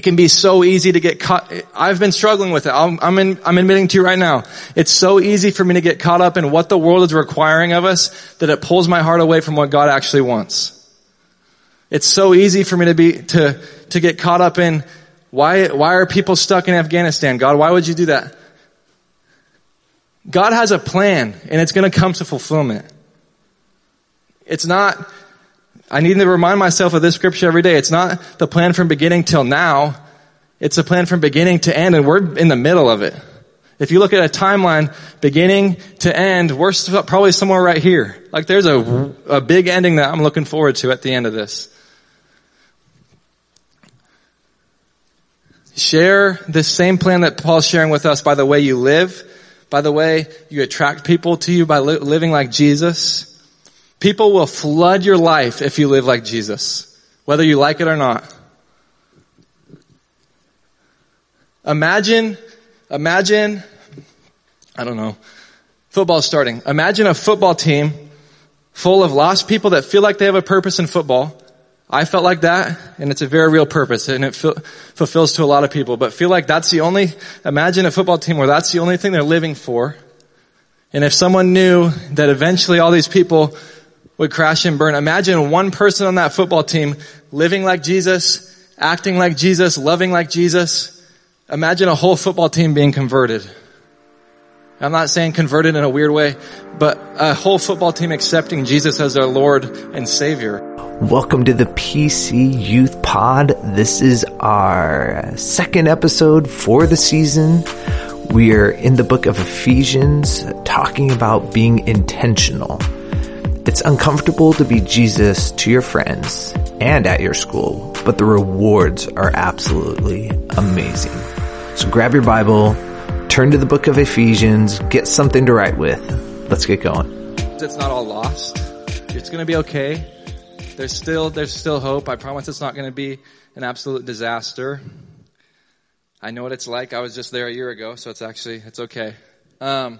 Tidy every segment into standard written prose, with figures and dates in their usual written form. It can be so easy to get caught. I've been struggling with it. I'm admitting to you right now. It's so easy for me to get caught up in what the world is requiring of us that it pulls my heart away from what God actually wants. It's so easy for me to be, to get caught up in why are people stuck in Afghanistan? God, why would you do that? God has a plan and it's going to come to fulfillment. It's not, I need to remind myself of this scripture every day. It's not the plan from beginning till now. It's the plan from beginning to end, and we're in the middle of it. If you look at a timeline, beginning to end, we're probably somewhere right here. Like there's a big ending that I'm looking forward to at the end of this. Share this same plan that Paul's sharing with us by the way you live, by the way you attract people to you by living like Jesus. People will flood your life if you live like Jesus, whether you like it or not. Imagine, I don't know, football's starting. Imagine a football team full of lost people that feel like they have a purpose in football. I felt like that, and it's a very real purpose, and it fulfills to a lot of people, but feel like that's the only, imagine a football team where that's the only thing they're living for. And if someone knew that eventually all these people would crash and burn, imagine one person on that football team living like Jesus, acting like Jesus, loving like Jesus. Imagine a whole football team being converted. I'm not saying converted in a weird way, but a whole football team accepting Jesus as their Lord and Savior. Welcome to the PC Youth Pod. This is our second episode for the season. We are in the book of Ephesians talking about being intentional. It's uncomfortable to be Jesus to your friends and at your school, but the rewards are absolutely amazing. So grab your Bible, turn to the book of Ephesians, get something to write with. Let's get going. It's not all lost. It's going to be okay. There's still hope. I promise it's not going to be an absolute disaster. I know what it's like. I was just there a year ago, so it's okay. But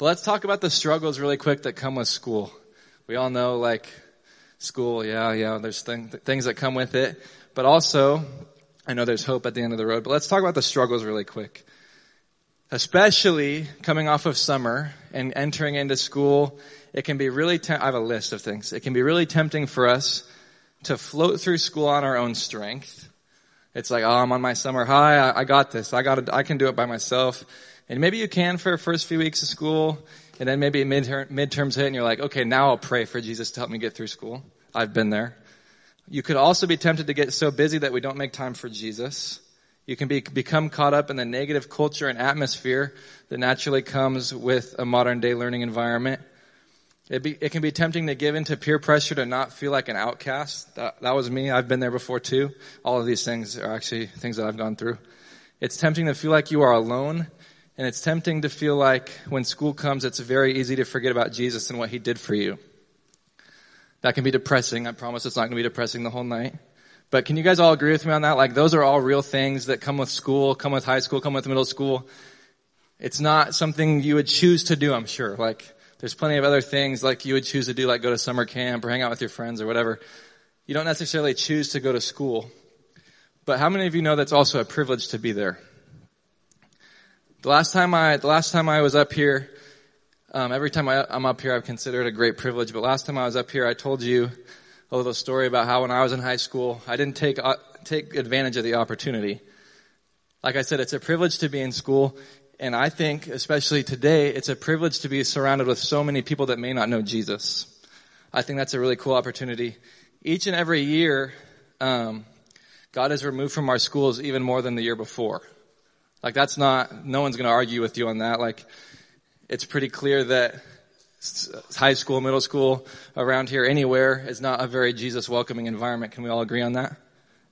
let's talk about the struggles really quick that come with school. We all know, like, school, there's things that come with it. But also, I know there's hope at the end of the road, but let's talk about the struggles really quick. Especially coming off of summer and entering into school, it can be really, I have a list of things. It can be really tempting for us to float through school on our own strength. It's like, oh, I'm on my summer high. I got this. I can do it by myself. And maybe you can for the first few weeks of school. And then maybe midterms hit and you're like, okay, now I'll pray for Jesus to help me get through school. I've been there. You could also be tempted to get so busy that we don't make time for Jesus. You can become caught up in the negative culture and atmosphere that naturally comes with a modern day learning environment. It can be tempting to give in to peer pressure to not feel like an outcast. That was me. I've been there before too. All of these things are actually things that I've gone through. It's tempting to feel like you are alone. And it's tempting to feel like when school comes, it's very easy to forget about Jesus and what he did for you. That can be depressing. I promise it's not going to be depressing the whole night. But can you guys all agree with me on that? Like those are all real things that come with school, come with high school, come with middle school. It's not something you would choose to do, I'm sure. Like, there's plenty of other things like you would choose to do, like go to summer camp or hang out with your friends or whatever. You don't necessarily choose to go to school. But how many of you know that's also a privilege to be there? The last time I was up here, every time I'm up here, I've considered it a great privilege. But last time I was up here, I told you a little story about how when I was in high school, I didn't take advantage of the opportunity. Like I said, it's a privilege to be in school. And I think, especially today, it's a privilege to be surrounded with so many people that may not know Jesus. I think that's a really cool opportunity. Each and every year, God has removed from our schools even more than the year before. Like that's not, no one's going to argue with you on that. Like it's pretty clear that high school, middle school, around here, anywhere is not a very Jesus welcoming environment. Can we all agree on that?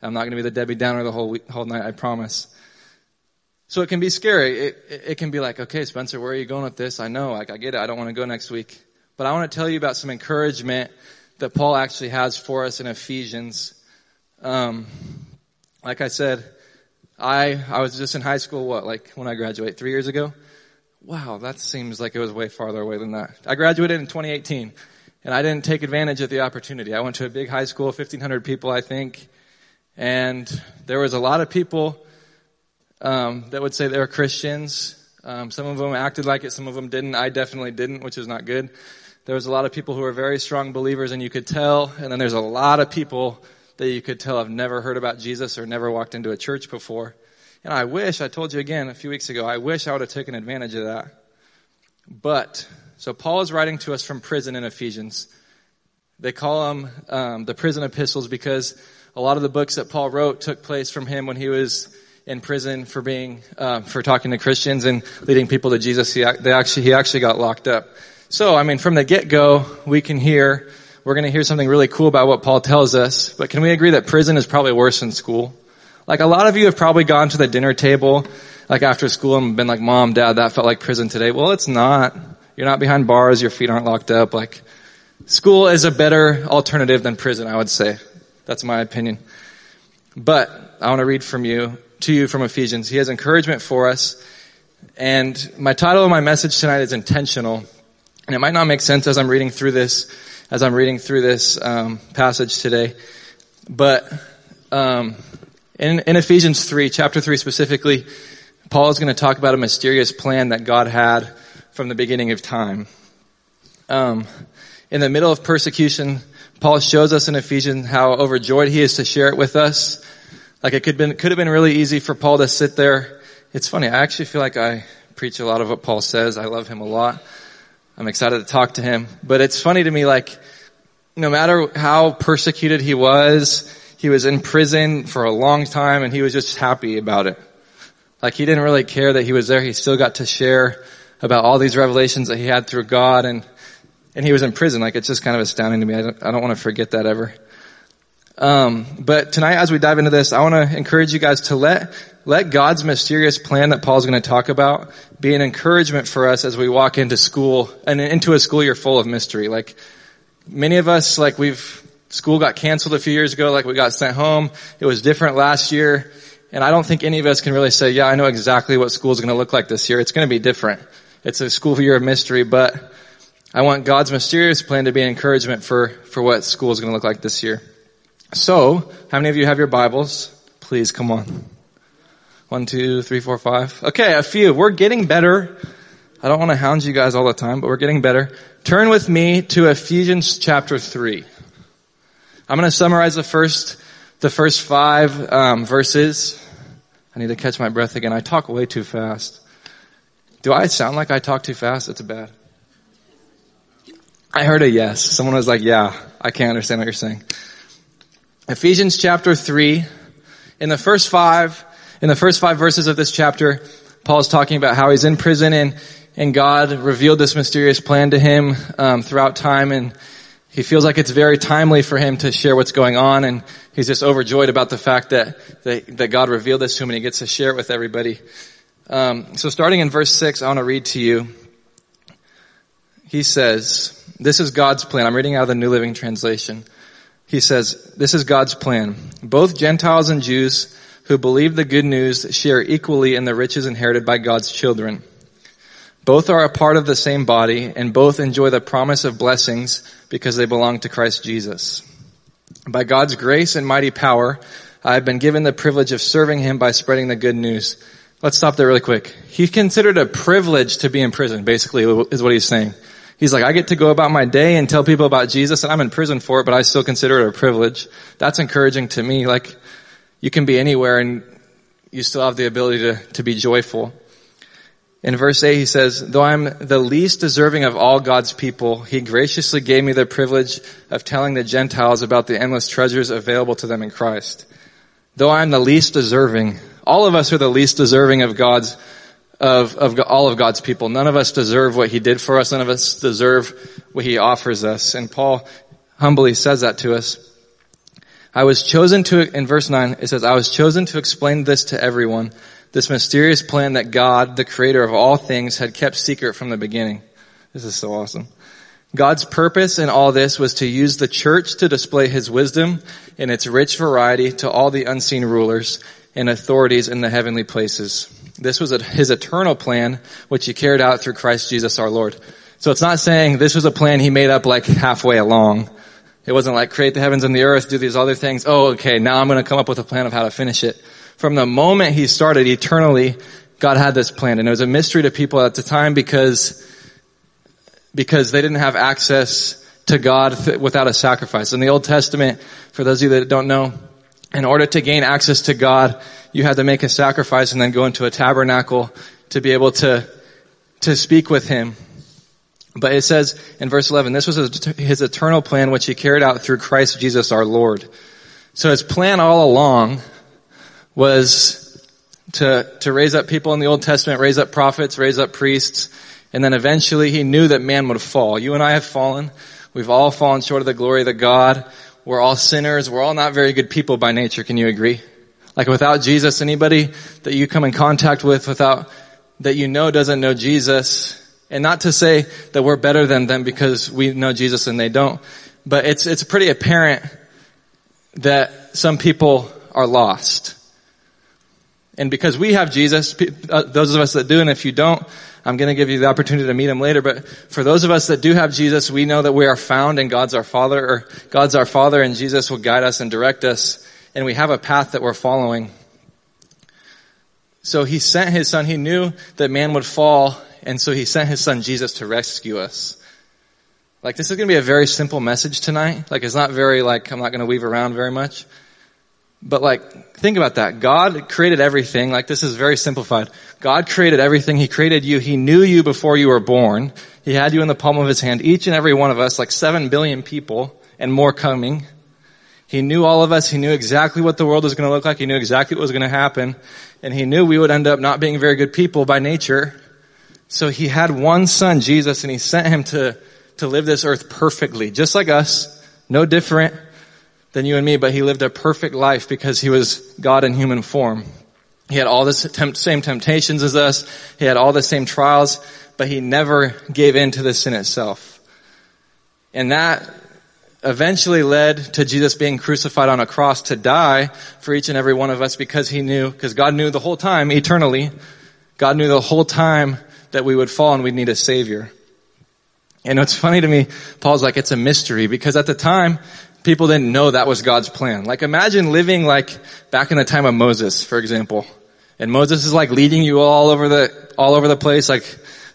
I'm not going to be the Debbie Downer the whole night, I promise. So it can be scary. It can be like, okay, Spencer, where are you going with this? I know, like I get it. I don't want to go next week. But I want to tell you about some encouragement that Paul actually has for us in Ephesians. Like I said, I was just in high school, when I graduated 3 years ago? Wow, that seems like it was way farther away than that. I graduated in 2018, and I didn't take advantage of the opportunity. I went to a big high school, 1,500 people, I think. And there was a lot of people that would say they were Christians. Some of them acted like it, some of them didn't. I definitely didn't, which is not good. There was a lot of people who were very strong believers, and you could tell. And then there's a lot of people that you could tell have never heard about Jesus or never walked into a church before. And I wish, I told you again a few weeks ago, I wish I would have taken advantage of that. But, so Paul is writing to us from prison in Ephesians. They call them the prison epistles because a lot of the books that Paul wrote took place from him when he was in prison for being, for talking to Christians and leading people to Jesus. He actually got locked up. So, I mean, from the get-go, we're going to hear something really cool about what Paul tells us. But can we agree that prison is probably worse than school? Like, a lot of you have probably gone to the dinner table, like after school, and been like, Mom, Dad, that felt like prison today. Well, it's not. You're not behind bars. Your feet aren't locked up. Like, school is a better alternative than prison, I would say. That's my opinion. But I want to read to you from Ephesians. He has encouragement for us. And my title of my message tonight is Intentional. And it might not make sense as I'm reading through this, passage today. But in Ephesians 3, chapter 3 specifically, Paul is going to talk about a mysterious plan that God had from the beginning of time. In the middle of persecution, Paul shows us in Ephesians how overjoyed he is to share it with us. Like, it could have been really easy for Paul to sit there. It's funny, I actually feel like I preach a lot of what Paul says. I love him a lot. I'm excited to talk to him. But it's funny to me, like, no matter how persecuted he was in prison for a long time, and he was just happy about it. Like, he didn't really care that he was there. He still got to share about all these revelations that he had through God, and he was in prison. Like, it's just kind of astounding to me. I don't want to forget that ever. But tonight, as we dive into this, I want to encourage you guys to let God's mysterious plan that Paul's going to talk about be an encouragement for us as we walk into school and into a school year full of mystery. Like, many of us, like, school got canceled a few years ago. Like, we got sent home. It was different last year. And I don't think any of us can really say, yeah, I know exactly what school's going to look like this year. It's going to be different. It's a school year of mystery, but I want God's mysterious plan to be an encouragement for what school is going to look like this year. So, how many of you have your Bibles? Please, come on. 1, 2, 3, 4, 5. Okay, a few. We're getting better. I don't want to hound you guys all the time, but we're getting better. Turn with me to Ephesians chapter 3. I'm going to summarize the first 5 verses. I need to catch my breath again. I talk way too fast. Do I sound like I talk too fast? That's bad. I heard a yes. Someone was like, yeah, I can't understand what you're saying. Ephesians chapter 3, in the first five verses of this chapter, Paul's talking about how he's in prison and God revealed this mysterious plan to him throughout time, and he feels like it's very timely for him to share what's going on, and he's just overjoyed about the fact that God revealed this to him and he gets to share it with everybody. So starting in verse 6, I want to read to you. He says, this is God's plan. I'm reading out of the New Living Translation. He says, this is God's plan. Both Gentiles and Jews who believe the good news share equally in the riches inherited by God's children. Both are a part of the same body, and both enjoy the promise of blessings because they belong to Christ Jesus. By God's grace and mighty power, I have been given the privilege of serving him by spreading the good news. Let's stop there really quick. He considered a privilege to be in prison, basically, is what he's saying. He's like, I get to go about my day and tell people about Jesus, and I'm in prison for it, but I still consider it a privilege. That's encouraging to me. Like, you can be anywhere, and you still have the ability to be joyful. In verse 8, he says, though I'm the least deserving of all God's people, he graciously gave me the privilege of telling the Gentiles about the endless treasures available to them in Christ. Though I'm the least deserving, all of us are the least deserving of God's of all of God's people. None of us deserve what he did for us. None of us deserve what he offers us. And Paul humbly says that to us. In verse 9, it says, I was chosen to explain this to everyone, this mysterious plan that God, the creator of all things, had kept secret from the beginning. This is so awesome. God's purpose in all this was to use the church to display his wisdom in its rich variety to all the unseen rulers and authorities in the heavenly places. This was his eternal plan, which he carried out through Christ Jesus our Lord. So it's not saying this was a plan he made up like halfway along. It wasn't like create the heavens and the earth, do these other things. Oh, okay, now I'm going to come up with a plan of how to finish it. From the moment he started eternally, God had this plan. And it was a mystery to people at the time because they didn't have access to God without a sacrifice. In the Old Testament, for those of you that don't know, in order to gain access to God, you had to make a sacrifice and then go into a tabernacle to be able to speak with him. But it says in verse 11, this was his eternal plan, which he carried out through Christ Jesus our Lord. So his plan all along was to raise up people in the Old Testament, raise up prophets, raise up priests, and then eventually he knew that man would fall. You and I have fallen. We've all fallen short of the glory of God. We're all sinners. We're all not very good people by nature. Can you agree? Like without Jesus, anybody that you come in contact with without that you know doesn't know Jesus. And not to say that we're better than them because we know Jesus and they don't. But it's pretty apparent that some people are lost. And because we have Jesus, those of us that do, and if you don't, I'm going to give you the opportunity to meet him later. But for those of us that do have Jesus, we know that we are found and God's our Father, or God's our Father, and Jesus will guide us and direct us. And we have a path that we're following. So he sent his son. He knew that man would fall. And so he sent his son Jesus to rescue us. Like, this is going to be a very simple message tonight. Like, it's not very, like, I'm not going to weave around very much. But, like, think about that. God created everything. Like, this is very simplified. God created everything. He created you. He knew you before you were born. He had you in the palm of his hand. Each and every one of us, like 7 billion people and more coming. He knew all of us. He knew exactly what the world was going to look like. He knew exactly what was going to happen. And he knew we would end up not being very good people by nature. So he had one son, Jesus, and he sent him to live this earth perfectly, just like us, no different than you and me, but he lived a perfect life because he was God in human form. He had all the same temptations as us. He had all the same trials, but he never gave in to the sin itself. And that eventually led to Jesus being crucified on a cross to die for each and every one of us because God knew the whole time, eternally, God knew the whole time that we would fall and we'd need a savior. And it's funny to me, Paul's like, it's a mystery, because at the time, people didn't know that was God's plan. Like, imagine living like back in the time of Moses, for example. And Moses is like leading you all over the place, like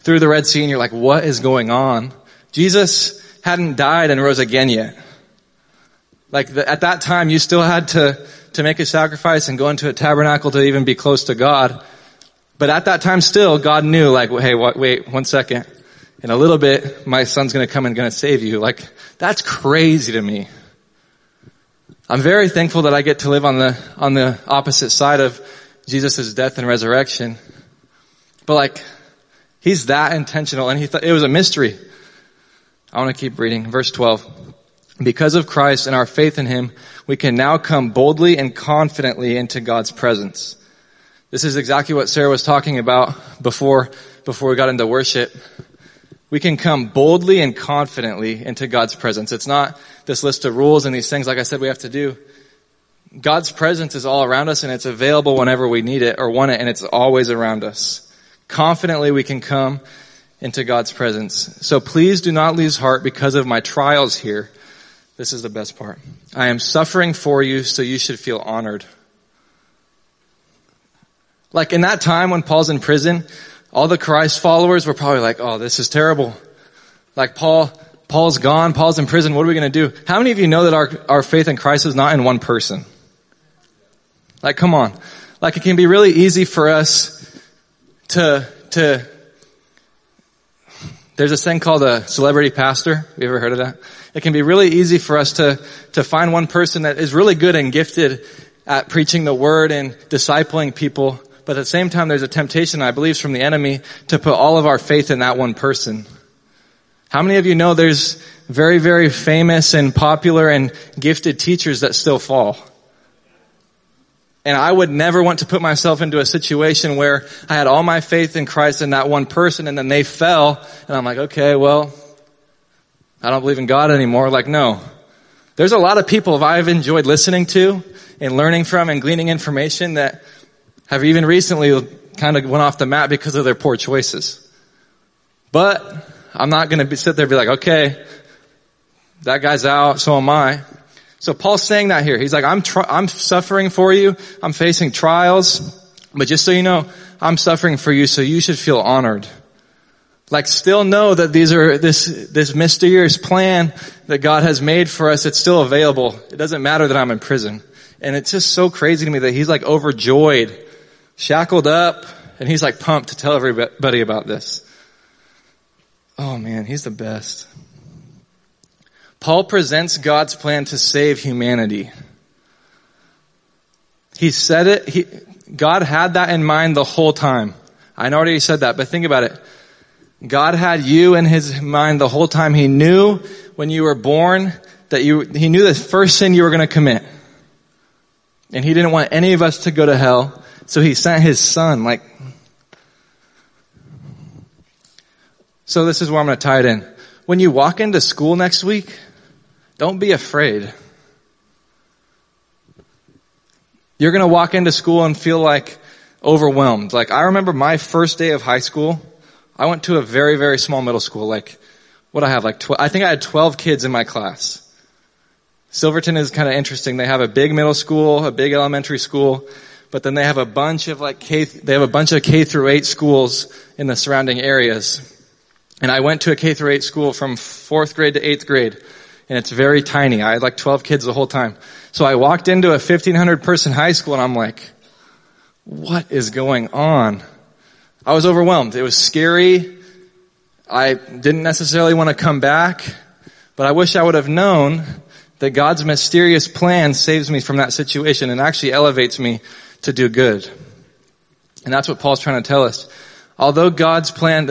through the Red Sea, and you're like, what is going on? Jesus hadn't died and rose again yet. Like, at that time, you still had to make a sacrifice and go into a tabernacle to even be close to God. But at that time still, God knew, like, hey, wait, 1 second. In a little bit, my son's going to come and going to save you. Like, that's crazy to me. I'm very thankful that I get to live on the opposite side of Jesus' death and resurrection. But, like, he's that intentional, and he thought it was a mystery. I want to keep reading. Verse 12. Because of Christ and our faith in him, we can now come boldly and confidently into God's presence. This is exactly what Sarah was talking about before we got into worship. We can come boldly and confidently into God's presence. It's not this list of rules and these things, like I said, we have to do. God's presence is all around us, and it's available whenever we need it or want it, and it's always around us. Confidently we can come into God's presence. So please do not lose heart because of my trials here. This is the best part. I am suffering for you, so you should feel honored. Like, in that time when Paul's in prison, all the Christ followers were probably like, oh, this is terrible. Like, Paul's gone, Paul's in prison, what are we going to do? How many of you know that our faith in Christ is not in one person? Like, come on. Like, it can be really easy for us to there's this thing called a celebrity pastor. Have you ever heard of that? It can be really easy for us to find one person that is really good and gifted at preaching the word and discipling people. But at the same time, there's a temptation, I believe, from the enemy to put all of our faith in that one person. How many of you know there's very, very famous and popular and gifted teachers that still fall? And I would never want to put myself into a situation where I had all my faith in Christ in that one person, and then they fell, and I'm like, okay, well, I don't believe in God anymore. Like, no. There's a lot of people I've enjoyed listening to and learning from and gleaning information that have even recently kind of went off the map because of their poor choices. But I'm not going to sit there and be like, okay, That guy's out, so am I. So Paul's saying that here. He's like, I'm suffering for you. I'm facing trials. But just so you know, I'm suffering for you, so you should feel honored. Like, still know that these are, this mysterious plan that God has made for us, it's still available. It doesn't matter that I'm in prison. And it's just so crazy to me that he's like overjoyed, shackled up, and he's like pumped to tell everybody about this. Oh man, he's the best. Paul presents God's plan to save humanity. He said it. God had that in mind the whole time. I already said that, but think about it. God had you in his mind the whole time. He knew when you were born that he knew the first sin you were going to commit. And he didn't want any of us to go to hell. So he sent his son. So this is where I'm going to tie it in. When you walk into school next week, don't be afraid. You're going to walk into school and feel like overwhelmed. Like, I remember my first day of high school. I went to a very, very small middle school. I think I had 12 kids in my class. Silverton is kind of interesting. They have a big middle school, a big elementary school, but then they have a bunch of K through 8 schools in the surrounding areas. And I went to a K through 8 school from 4th grade to 8th grade, and it's very tiny. I had 12 kids the whole time. So I walked into a 1,500 person high school and I'm like, what is going on? I was overwhelmed. It was scary. I didn't necessarily want to come back, but I wish I would have known that God's mysterious plan saves me from that situation and actually elevates me to do good. And that's what Paul's trying to tell us. Although God's plan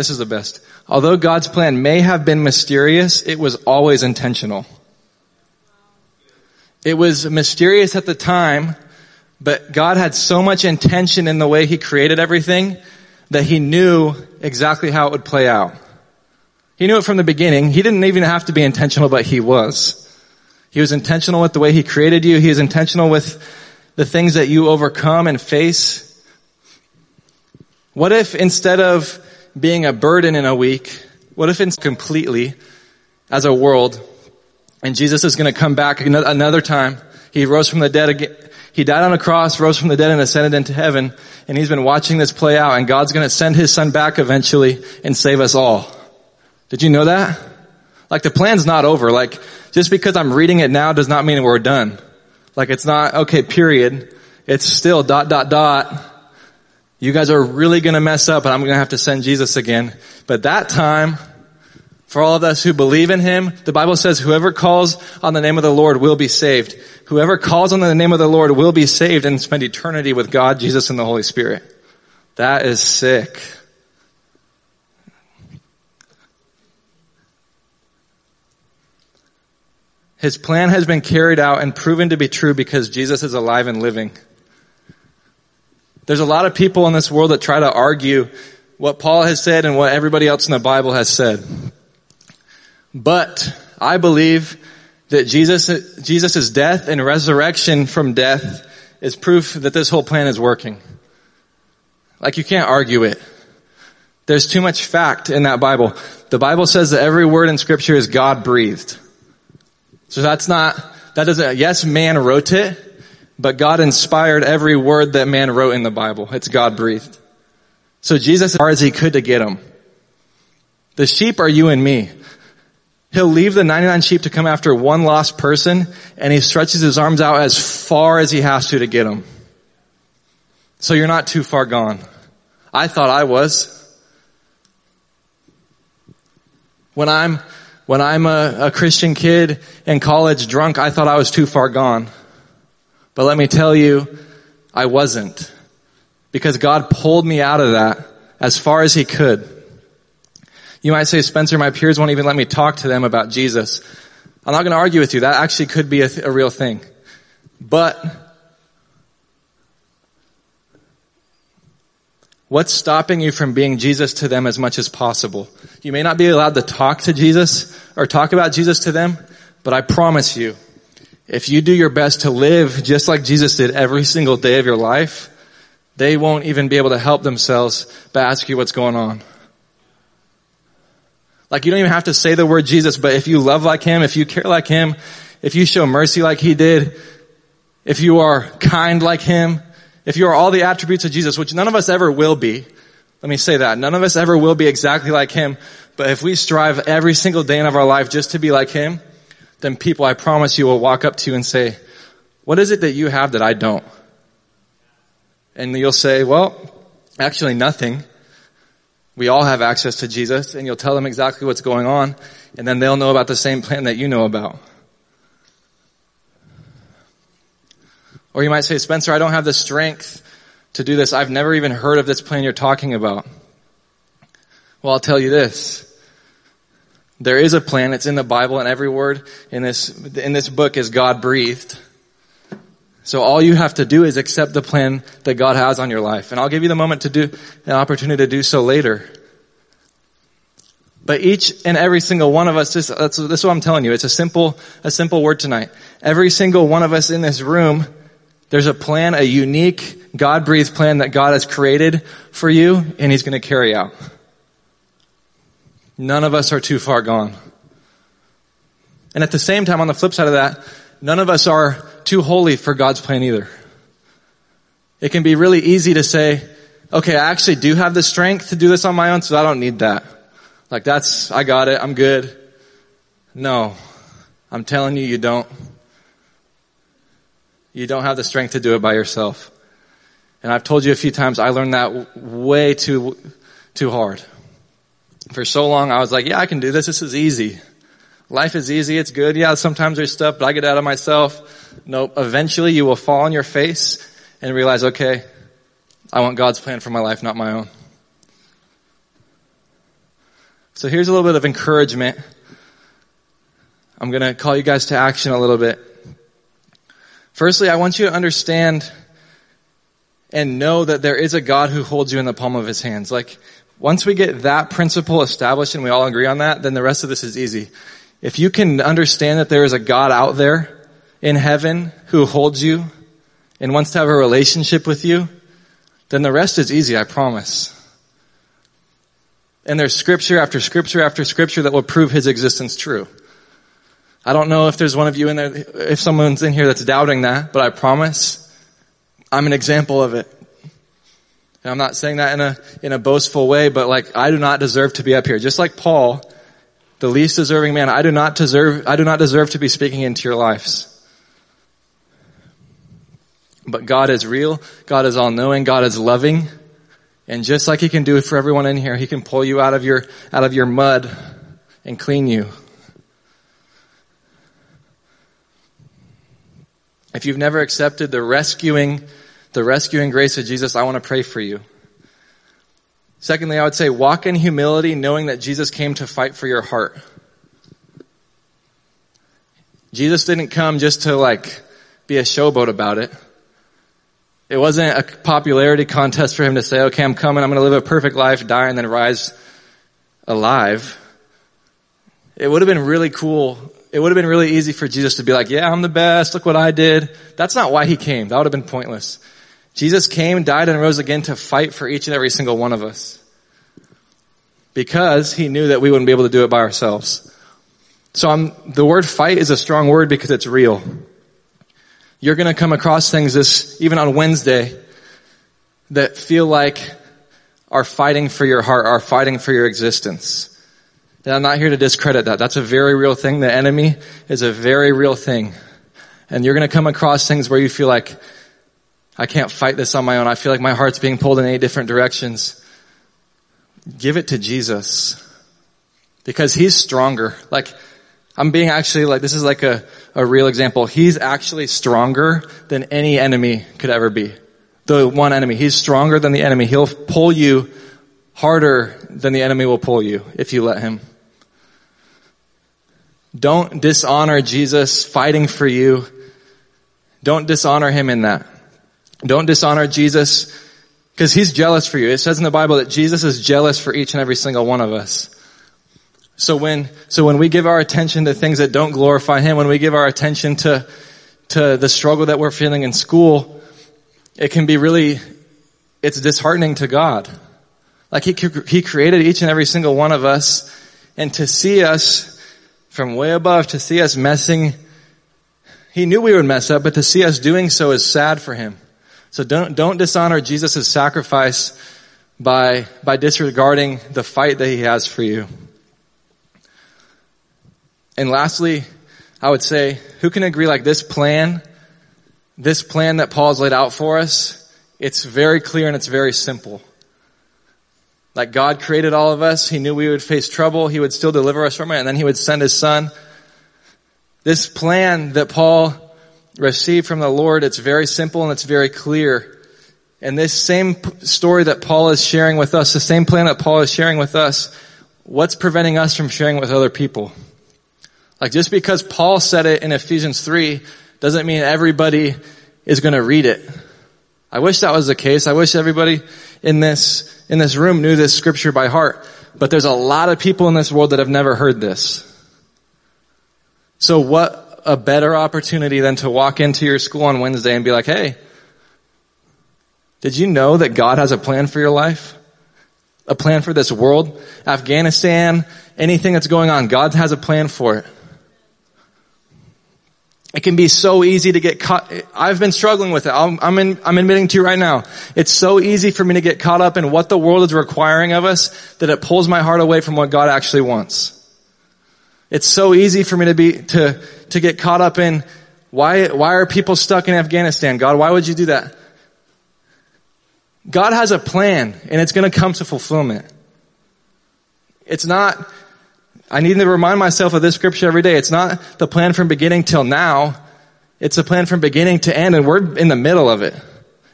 may have been mysterious, it was always intentional. It was mysterious at the time, but God had so much intention in the way he created everything that he knew exactly how it would play out. He knew it from the beginning. He didn't even have to be intentional, but he was. He was intentional with the way he created you. He is intentional with the things that you overcome and face. What if instead of being a burden in a week, what if it's completely as a world, and Jesus is going to come back another time. He rose from the dead again. He died on a cross, rose from the dead, and ascended into heaven. And he's been watching this play out, and God's going to send his son back eventually and save us all. Did you know that? The plan's not over. Just because I'm reading it now does not mean we're done. It's not, okay, period. It's still ... You guys are really going to mess up, and I'm going to have to send Jesus again. But that time, for all of us who believe in him, the Bible says whoever calls on the name of the Lord will be saved. Whoever calls on the name of the Lord will be saved and spend eternity with God, Jesus, and the Holy Spirit. That is sick. His plan has been carried out and proven to be true because Jesus is alive and living. There's a lot of people in this world that try to argue what Paul has said and what everybody else in the Bible has said. But I believe that Jesus' death and resurrection from death is proof that this whole plan is working. You can't argue it. There's too much fact in that Bible. The Bible says that every word in Scripture is God-breathed. So yes, man wrote it, but God inspired every word that man wrote in the Bible. It's God-breathed. So Jesus, as far as he could to get them. The sheep are you and me. He'll leave the 99 sheep to come after one lost person, and he stretches his arms out as far as he has to get them. So you're not too far gone. I thought I was. When I'm a Christian kid in college drunk, I thought I was too far gone. But let me tell you, I wasn't. Because God pulled me out of that as far as he could. You might say, Spencer, my peers won't even let me talk to them about Jesus. I'm not going to argue with you. That actually could be a real thing. But what's stopping you from being Jesus to them as much as possible? You may not be allowed to talk to Jesus or talk about Jesus to them, but I promise you, if you do your best to live just like Jesus did every single day of your life, they won't even be able to help themselves but ask you what's going on. Like, you don't even have to say the word Jesus, but if you love like him, if you care like him, if you show mercy like he did, if you are kind like him, if you are all the attributes of Jesus, which none of us ever will be, let me say that, none of us ever will be exactly like him, but if we strive every single day of our life just to be like him, then people, I promise you, will walk up to you and say, what is it that you have that I don't? And you'll say, well, actually nothing. We all have access to Jesus, and you'll tell them exactly what's going on, and then they'll know about the same plan that you know about. Or you might say, Spencer, I don't have the strength to do this. I've never even heard of this plan you're talking about. Well, I'll tell you this. There is a plan. It's in the Bible, and every word in this book is God-breathed. So all you have to do is accept the plan that God has on your life. And I'll give you the moment to do, an opportunity to do so later. But each and every single one of us, that's what I'm telling you. It's a simple word tonight. Every single one of us in this room, there's a plan, a unique, God-breathed plan that God has created for you, and he's going to carry out. None of us are too far gone. And at the same time, on the flip side of that, none of us are too holy for God's plan either. It can be really easy to say, okay, I actually do have the strength to do this on my own, so I don't need that. Like I got it, I'm good. No, I'm telling you, you don't. You don't have the strength to do it by yourself. And I've told you a few times, I learned that way too hard. For so long, I was like, yeah, I can do this. This is easy. Life is easy. It's good. Yeah, sometimes there's stuff, but I get out of myself. Nope. Eventually, you will fall on your face and realize, okay, I want God's plan for my life, not my own. So here's a little bit of encouragement. I'm going to call you guys to action a little bit. Firstly, I want you to understand and know that there is a God who holds you in the palm of his hands. Like, once we get that principle established and we all agree on that, then the rest of this is easy. If you can understand that there is a God out there in heaven who holds you and wants to have a relationship with you, then the rest is easy, I promise. And there's scripture after scripture after scripture that will prove his existence true. I don't know if there's one of you in there, if someone's in here that's doubting that, but I promise I'm an example of it. And I'm not saying that in a boastful way, but like, I do not deserve to be up here. Just like Paul, the least deserving man, I do not deserve to be speaking into your lives. But God is real, God is all-knowing, God is loving, and just like he can do for everyone in here, he can pull you out of your mud and clean you. If you've never accepted the rescuing grace of Jesus, I want to pray for you. Secondly, I would say walk in humility, knowing that Jesus came to fight for your heart. Jesus didn't come just to be a showboat about it. It wasn't a popularity contest for him to say, okay, I'm coming, I'm going to live a perfect life, die, and then rise alive. It would have been really cool. It would have been really easy for Jesus to be like, yeah, I'm the best, look what I did. That's not why he came. That would have been pointless. Jesus came, died, and rose again to fight for each and every single one of us because he knew that we wouldn't be able to do it by ourselves. So the word fight is a strong word because it's real. You're going to come across things even on Wednesday that feel like are fighting for your heart, are fighting for your existence. And I'm not here to discredit that. That's a very real thing. The enemy is a very real thing. And you're going to come across things where you feel like, I can't fight this on my own. I feel like my heart's being pulled in 8 different directions. Give it to Jesus. Because he's stronger. This is a real example. He's actually stronger than any enemy could ever be. The one enemy. He's stronger than the enemy. He'll pull you harder than the enemy will pull you if you let him. Don't dishonor Jesus fighting for you. Don't dishonor him in that. Don't dishonor Jesus because he's jealous for you. It says in the Bible that Jesus is jealous for each and every single one of us. So when we give our attention to things that don't glorify him, when we give our attention to the struggle that we're feeling in school, it's disheartening to God. He created each and every single one of us, and to see us from way above, to see us messing, he knew we would mess up, but to see us doing so is sad for him. So don't dishonor Jesus' sacrifice by disregarding the fight that he has for you. And lastly, I would say, who can agree like this plan that Paul's laid out for us, it's very clear and it's very simple. Like God created all of us. He knew we would face trouble. He would still deliver us from it. And then he would send his son. This plan that Paul received from the Lord, it's very simple and it's very clear. And this same story that Paul is sharing with us, the same plan that Paul is sharing with us, what's preventing us from sharing with other people? Like just because Paul said it in Ephesians 3 doesn't mean everybody is going to read it. I wish that was the case. I wish everybody in this room knew this scripture by heart. But there's a lot of people in this world that have never heard this. So what a better opportunity than to walk into your school on Wednesday and be like, hey, did you know that God has a plan for your life? A plan for this world? Afghanistan, anything that's going on, God has a plan for it. It can be so easy to get caught. I've been struggling with it. I'm admitting to you right now. It's so easy for me to get caught up in what the world is requiring of us that it pulls my heart away from what God actually wants. It's so easy for me to get caught up in why are people stuck in Afghanistan? God, why would you do that? God has a plan and it's going to come to fulfillment. It's not, I need to remind myself of this scripture every day. It's not the plan from beginning till now. It's the plan from beginning to end, and we're in the middle of it.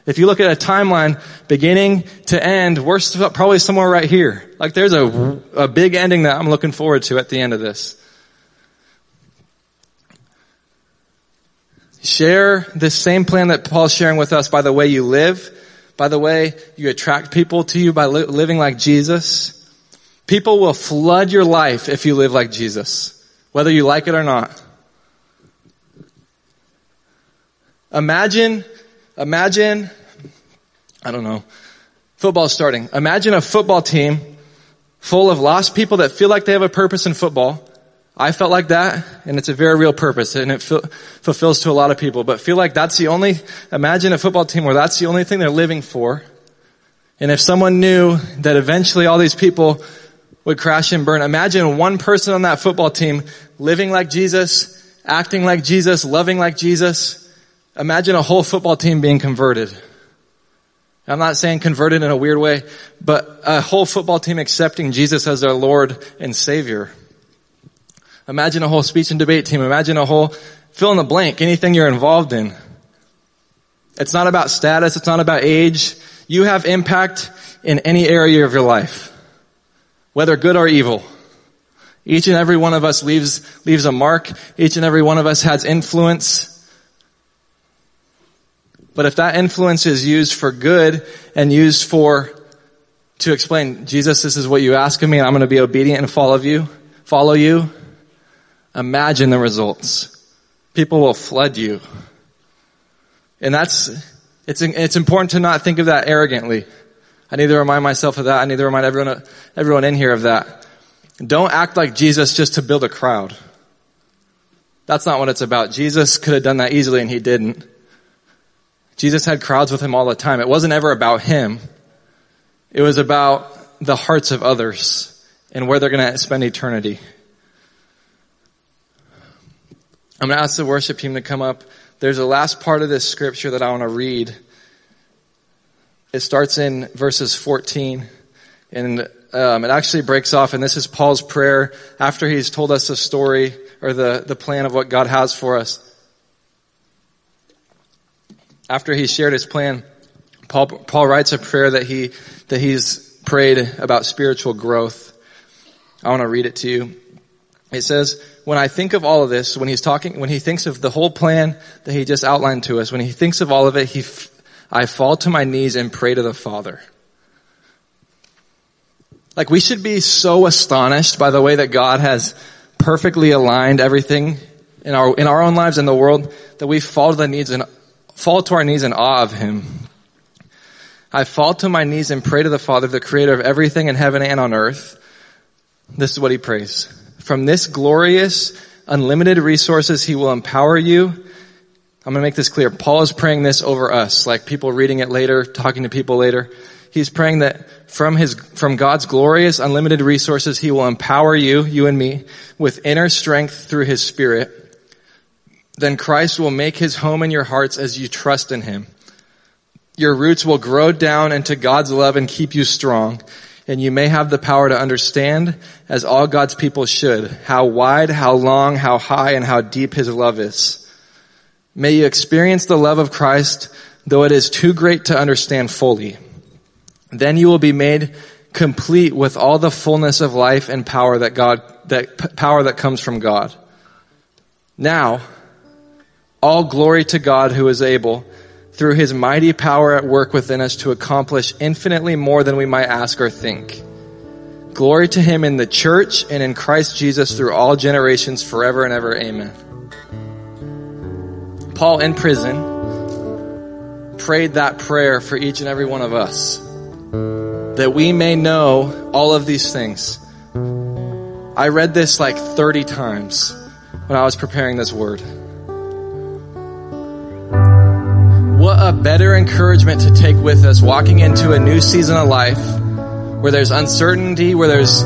If you look at a timeline, beginning to end, we're probably somewhere right here. Like there's a big ending that I'm looking forward to at the end of this. Share this same plan that Paul's sharing with us by the way you live, by the way you attract people to you by living like Jesus. People will flood your life if you live like Jesus, whether you like it or not. Imagine, I don't know, football's starting. Imagine a football team full of lost people that feel like they have a purpose in football. I felt like that, and it's a very real purpose, and it fulfills to a lot of people, but feel like that's the only, imagine a football team where that's the only thing they're living for. And if someone knew that eventually all these people would crash and burn. Imagine one person on that football team living like Jesus, acting like Jesus, loving like Jesus. Imagine a whole football team being converted. I'm not saying converted in a weird way, but a whole football team accepting Jesus as their Lord and Savior. Imagine a whole speech and debate team. Imagine a whole fill in the blank, anything you're involved in. It's not about status. It's not about age. You have impact in any area of your life, whether good or evil. Each and every one of us leaves a mark. Each and every one of us has influence. But if that influence is used for good and used to explain, Jesus, this is what you ask of me, and I'm going to be obedient and follow you, imagine the results. People will flood you. And it's important to not think of that arrogantly. I need to remind myself of that. I need to remind everyone in here of that. Don't act like Jesus just to build a crowd. That's not what it's about. Jesus could have done that easily, and he didn't. Jesus had crowds with him all the time. It wasn't ever about him. It was about the hearts of others and where they're going to spend eternity. I'm going to ask the worship team to come up. There's a last part of this scripture that I want to read. It starts in verses 14, and it actually breaks off, and this is Paul's prayer after he's told us the story or the plan of what God has for us. After he shared his plan, Paul writes a prayer that he's prayed about spiritual growth. I want to read it to you. It says, when I think of all of this, when he thinks of the whole plan that he just outlined to us, when he thinks of all of it, I fall to my knees and pray to the Father. Like, we should be so astonished by the way that God has perfectly aligned everything in our own lives and the world that we fall to our knees in awe of him. I fall to my knees and pray to the Father, the creator of everything in heaven and on earth, This is what he prays. From this glorious, unlimited resources, he will empower you. I'm going to make this clear. Paul is praying this over us, like people reading it later, talking to people later. He's praying that from God's glorious, unlimited resources, he will empower you, you and me, with inner strength through his Spirit. Then Christ will make his home in your hearts as you trust in him. Your roots will grow down into God's love and keep you strong. And you may have the power to understand, as all God's people should, how wide, how long, how high, and how deep his love is. May you experience the love of Christ, though it is too great to understand fully. Then you will be made complete with all the fullness of life and power that comes from God. Now, all glory to God who is able, through his mighty power at work within us, to accomplish infinitely more than we might ask or think. Glory to him in the church and in Christ Jesus through all generations, forever and ever. Amen. Paul in prison prayed that prayer for each and every one of us, that we may know all of these things. I read this like 30 times when I was preparing this word. What a better encouragement to take with us walking into a new season of life where there's uncertainty, where there's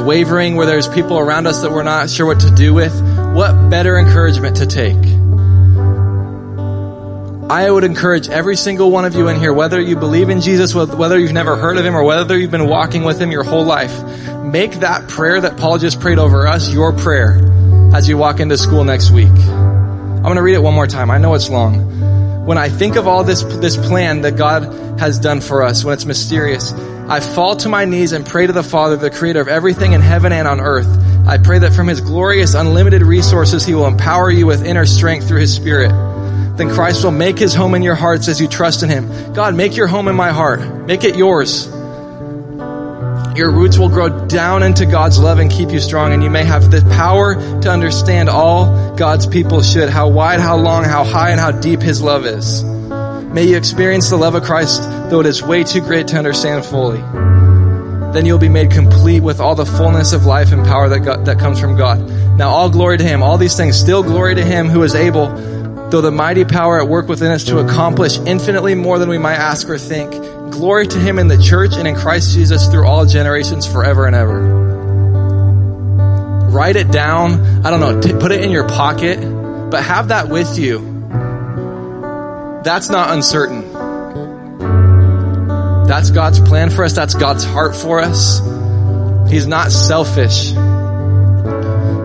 wavering, where there's people around us that we're not sure what to do with. What better encouragement to take? I would encourage every single one of you in here, whether you believe in Jesus, whether you've never heard of him, or whether you've been walking with him your whole life, make that prayer that Paul just prayed over us your prayer as you walk into school next week. I'm going to read it one more time. I know it's long. When I think of all this plan that God has done for us, when it's mysterious, I fall to my knees and pray to the Father, the creator of everything in heaven and on earth. I pray that from his glorious, unlimited resources, he will empower you with inner strength through his Spirit. Then Christ will make his home in your hearts as you trust in him. God, make your home in my heart. Make it yours. Your roots will grow down into God's love and keep you strong, and you may have the power to understand all God's people should, how wide, how long, how high, and how deep his love is. May you experience the love of Christ, though it is way too great to understand fully. Then you'll be made complete with all the fullness of life and power that comes from God. Now all glory to him, all these things, still glory to him who is able, though the mighty power at work within us, to accomplish infinitely more than we might ask or think. Glory to him in the church and in Christ Jesus through all generations, forever and ever. Write it down. I don't know, put it in your pocket, but have that with you. That's not uncertain. That's God's plan for us. That's God's heart for us. He's not selfish.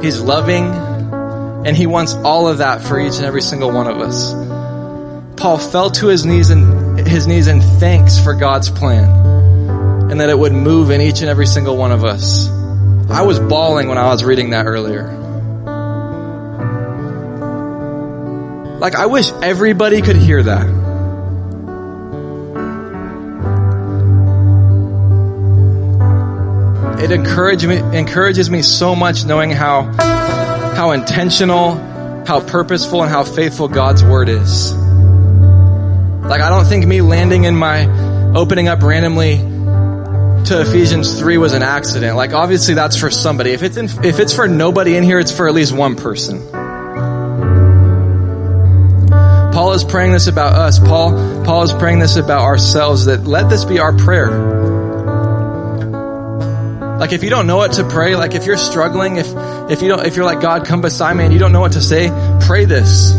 He's loving, and he wants all of that for each and every single one of us. Paul fell to his knees in thanks for God's plan, and that it would move in each and every single one of us. I was bawling when I was reading that earlier. Like, I wish everybody could hear that. It encourages me so much, knowing how intentional, how purposeful, and how faithful God's word is. Like, I don't think me landing in my, opening up randomly to Ephesians 3 was an accident. Like, obviously that's for somebody. If it's for nobody in here, it's for at least one person. Paul is praying this about us. Paul is praying this about ourselves, that let this be our prayer. Like, if you don't know what to pray, like if you're struggling, if you're like, God, come beside me, and you don't know what to say, pray this.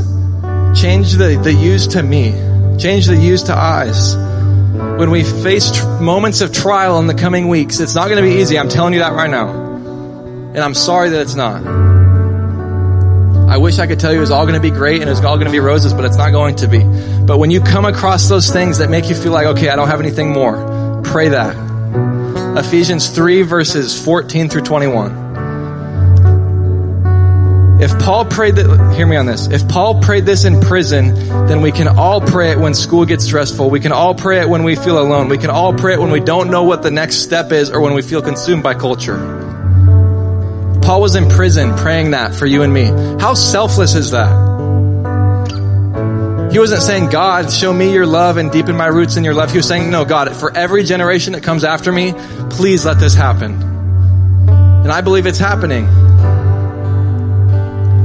Change the "yous" to "me." Change the "yous" to "I's." When we face moments of trial in the coming weeks, it's not going to be easy. I'm telling you that right now. And I'm sorry that it's not. I wish I could tell you it's all going to be great and it's all going to be roses, but it's not going to be. But when you come across those things that make you feel like, okay, I don't have anything more, pray that. Ephesians 3 verses 14 through 21. If Paul prayed this in prison, then we can all pray it when school gets stressful. We can all pray it when we feel alone. We can all pray it when we don't know what the next step is, or when we feel consumed by culture. Paul was in prison praying that for you and me. How selfless is that? He wasn't saying, God, show me your love and deepen my roots in your love. He was saying, no, God, for every generation that comes after me, please let this happen. And I believe it's happening.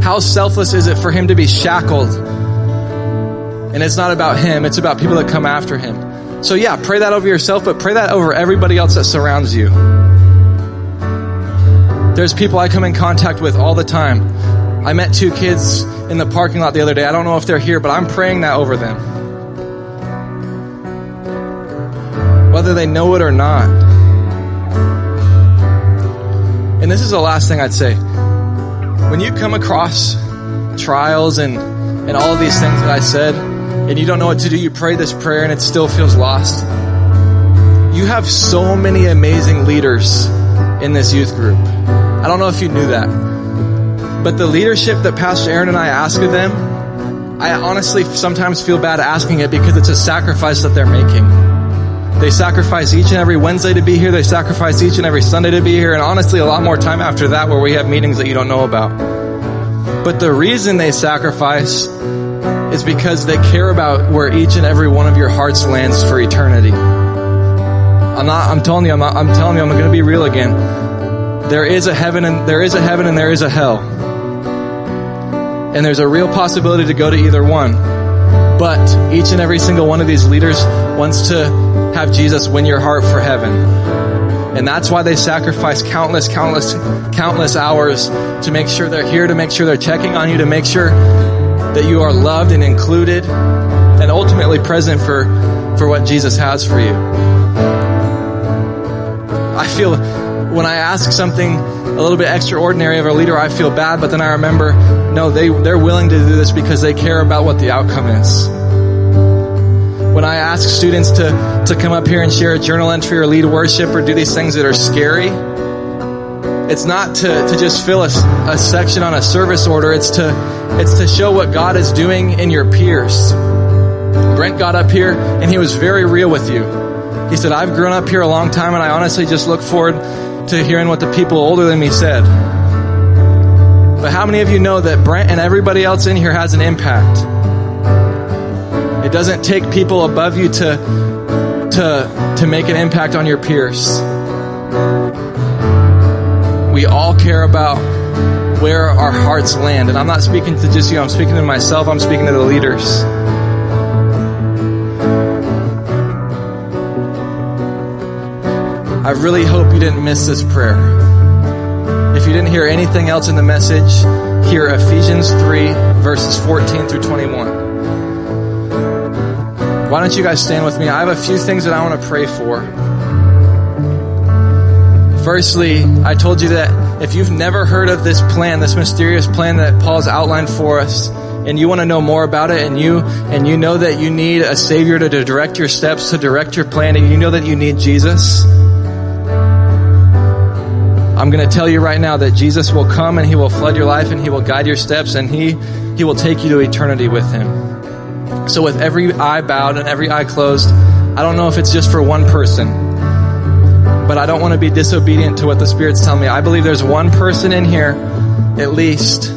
How selfless is it for him to be shackled? And it's not about him. It's about people that come after him. So yeah, pray that over yourself, but pray that over everybody else that surrounds you. There's people I come in contact with all the time. I met two kids in the parking lot the other day. I don't know if they're here, but I'm praying that over them, whether they know it or not. And this is the last thing I'd say. When you come across trials and all of these things that I said, and you don't know what to do, you pray this prayer and it still feels lost. You have so many amazing leaders in this youth group. I don't know if you knew that, but the leadership that Pastor Aaron and I ask of them, I honestly sometimes feel bad asking it because it's a sacrifice that they're making. They sacrifice each and every Wednesday to be here. They sacrifice each and every Sunday to be here. And honestly, a lot more time after that where we have meetings that you don't know about. But the reason they sacrifice is because they care about where each and every one of your hearts lands for eternity. I'm telling you, I'm going to be real again. There is a heaven and there is a hell. And there's a real possibility to go to either one. But each and every single one of these leaders wants to have Jesus win your heart for heaven. And that's why they sacrifice countless hours to make sure they're here, to make sure they're checking on you, to make sure that you are loved and included and ultimately present for what Jesus has for you. I feel... when I ask something a little bit extraordinary of a leader, I feel bad, but then I remember, no, they're willing to do this because they care about what the outcome is. When I ask students to come up here and share a journal entry or lead worship or do these things that are scary, it's not to just fill a section on a service order. It's to show what God is doing in your peers. Brent got up here and he was very real with you. He said, I've grown up here a long time and I honestly just look forward to hearing what the people older than me said. But how many of you know that Brent and everybody else in here has an impact? It doesn't take people above you to make an impact on your peers. We all care about where our hearts land. And I'm not speaking to just you, I'm speaking to myself, I'm speaking to the leaders. I really hope you didn't miss this prayer. If you didn't hear anything else in the message, hear Ephesians 3, verses 14 through 21. Why don't you guys stand with me? I have a few things that I want to pray for. Firstly, I told you that if you've never heard of this plan, this mysterious plan that Paul's outlined for us, and you want to know more about it, and you know that you need a Savior to direct your steps, to direct your plan, and you know that you need Jesus, I'm going to tell you right now that Jesus will come and he will flood your life and he will guide your steps and he will take you to eternity with him. So with every eye bowed and every eye closed, I don't know if it's just for one person, but I don't want to be disobedient to what the Spirit's telling me. I believe there's one person in here, at least.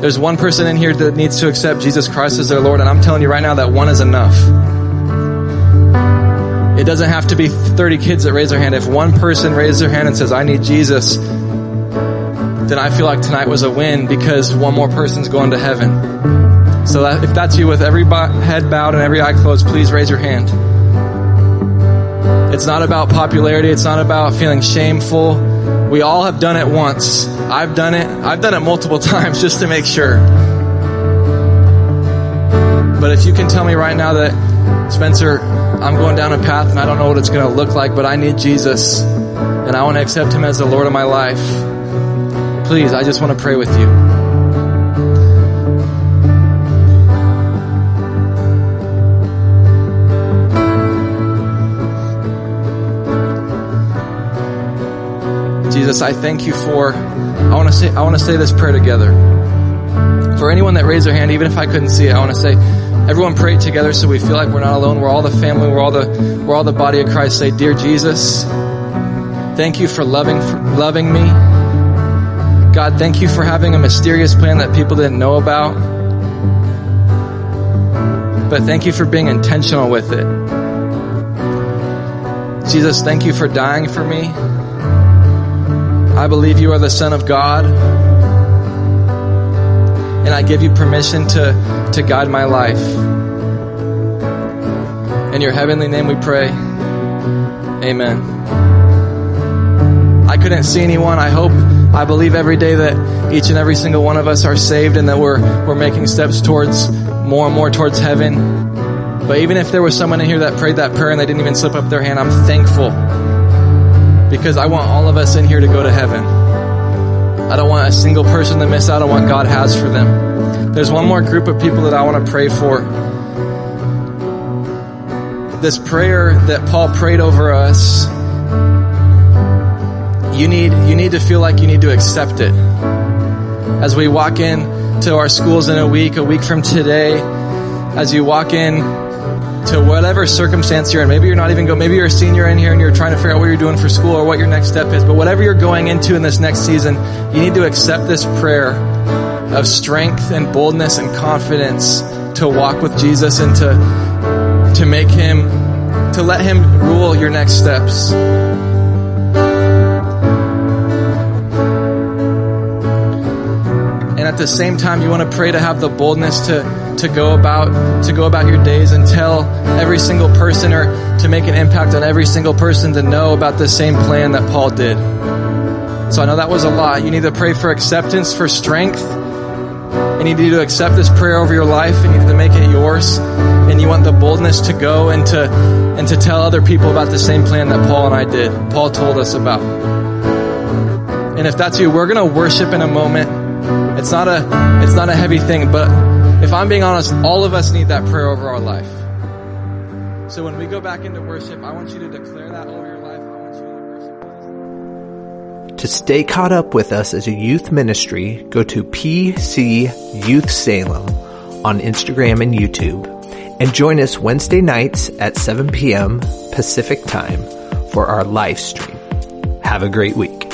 There's one person in here that needs to accept Jesus Christ as their Lord, and I'm telling you right now that one is enough. It doesn't have to be 30 kids that raise their hand. If one person raises their hand and says, I need Jesus, then I feel like tonight was a win because one more person's going to heaven. So that, if that's you, with every head bowed and every eye closed, please raise your hand. It's not about popularity. It's not about feeling shameful. We all have done it once. I've done it. I've done it multiple times just to make sure. But if you can tell me right now that, Spencer, I'm going down a path and I don't know what it's going to look like, but I need Jesus and I want to accept him as the Lord of my life. Please, I just want to pray with you. Jesus, I thank you for, I want to say this prayer together. For anyone that raised their hand, even if I couldn't see it, I want to say, everyone pray together so we feel like we're not alone. We're all the family. We're all the body of Christ. Say, dear Jesus, thank you for loving me. God, thank you for having a mysterious plan that people didn't know about. But thank you for being intentional with it. Jesus, thank you for dying for me. I believe you are the Son of God, and I give you permission to guide my life. In your heavenly name we pray. Amen. I couldn't see anyone. I believe every day that each and every single one of us are saved and that we're making steps towards more and more towards heaven. But even if there was someone in here that prayed that prayer and they didn't even slip up their hand, I'm thankful, because I want all of us in here to go to heaven. I don't want a single person to miss out on what God has for them. There's one more group of people that I want to pray for. This prayer that Paul prayed over us, you need to feel like you need to accept it. As we walk in to our schools in a week from today, as you walk in to whatever circumstance you're in, maybe you're not even going, maybe you're a senior in here and you're trying to figure out what you're doing for school or what your next step is, but whatever you're going into in this next season, you need to accept this prayer of strength and boldness and confidence to walk with Jesus and to make him, to let him rule your next steps. And at the same time, you want to pray to have the boldness to go about your days and tell every single person, or to make an impact on every single person, to know about the same plan that Paul did. So I know that was a lot. You need to pray for acceptance, for strength. You need to accept this prayer over your life. You need to make it yours. And you want the boldness to go and to tell other people about the same plan that Paul and I did. Paul told us about. And if that's you, we're going to worship in a moment. It's not a heavy thing, but if I'm being honest, all of us need that prayer over our life. So when we go back into worship, I want you to declare that over your life. I want you to worship. To stay caught up with us as a youth ministry, go to PC Youth Salem on Instagram and YouTube, and join us Wednesday nights at 7 p.m. Pacific time for our live stream. Have a great week.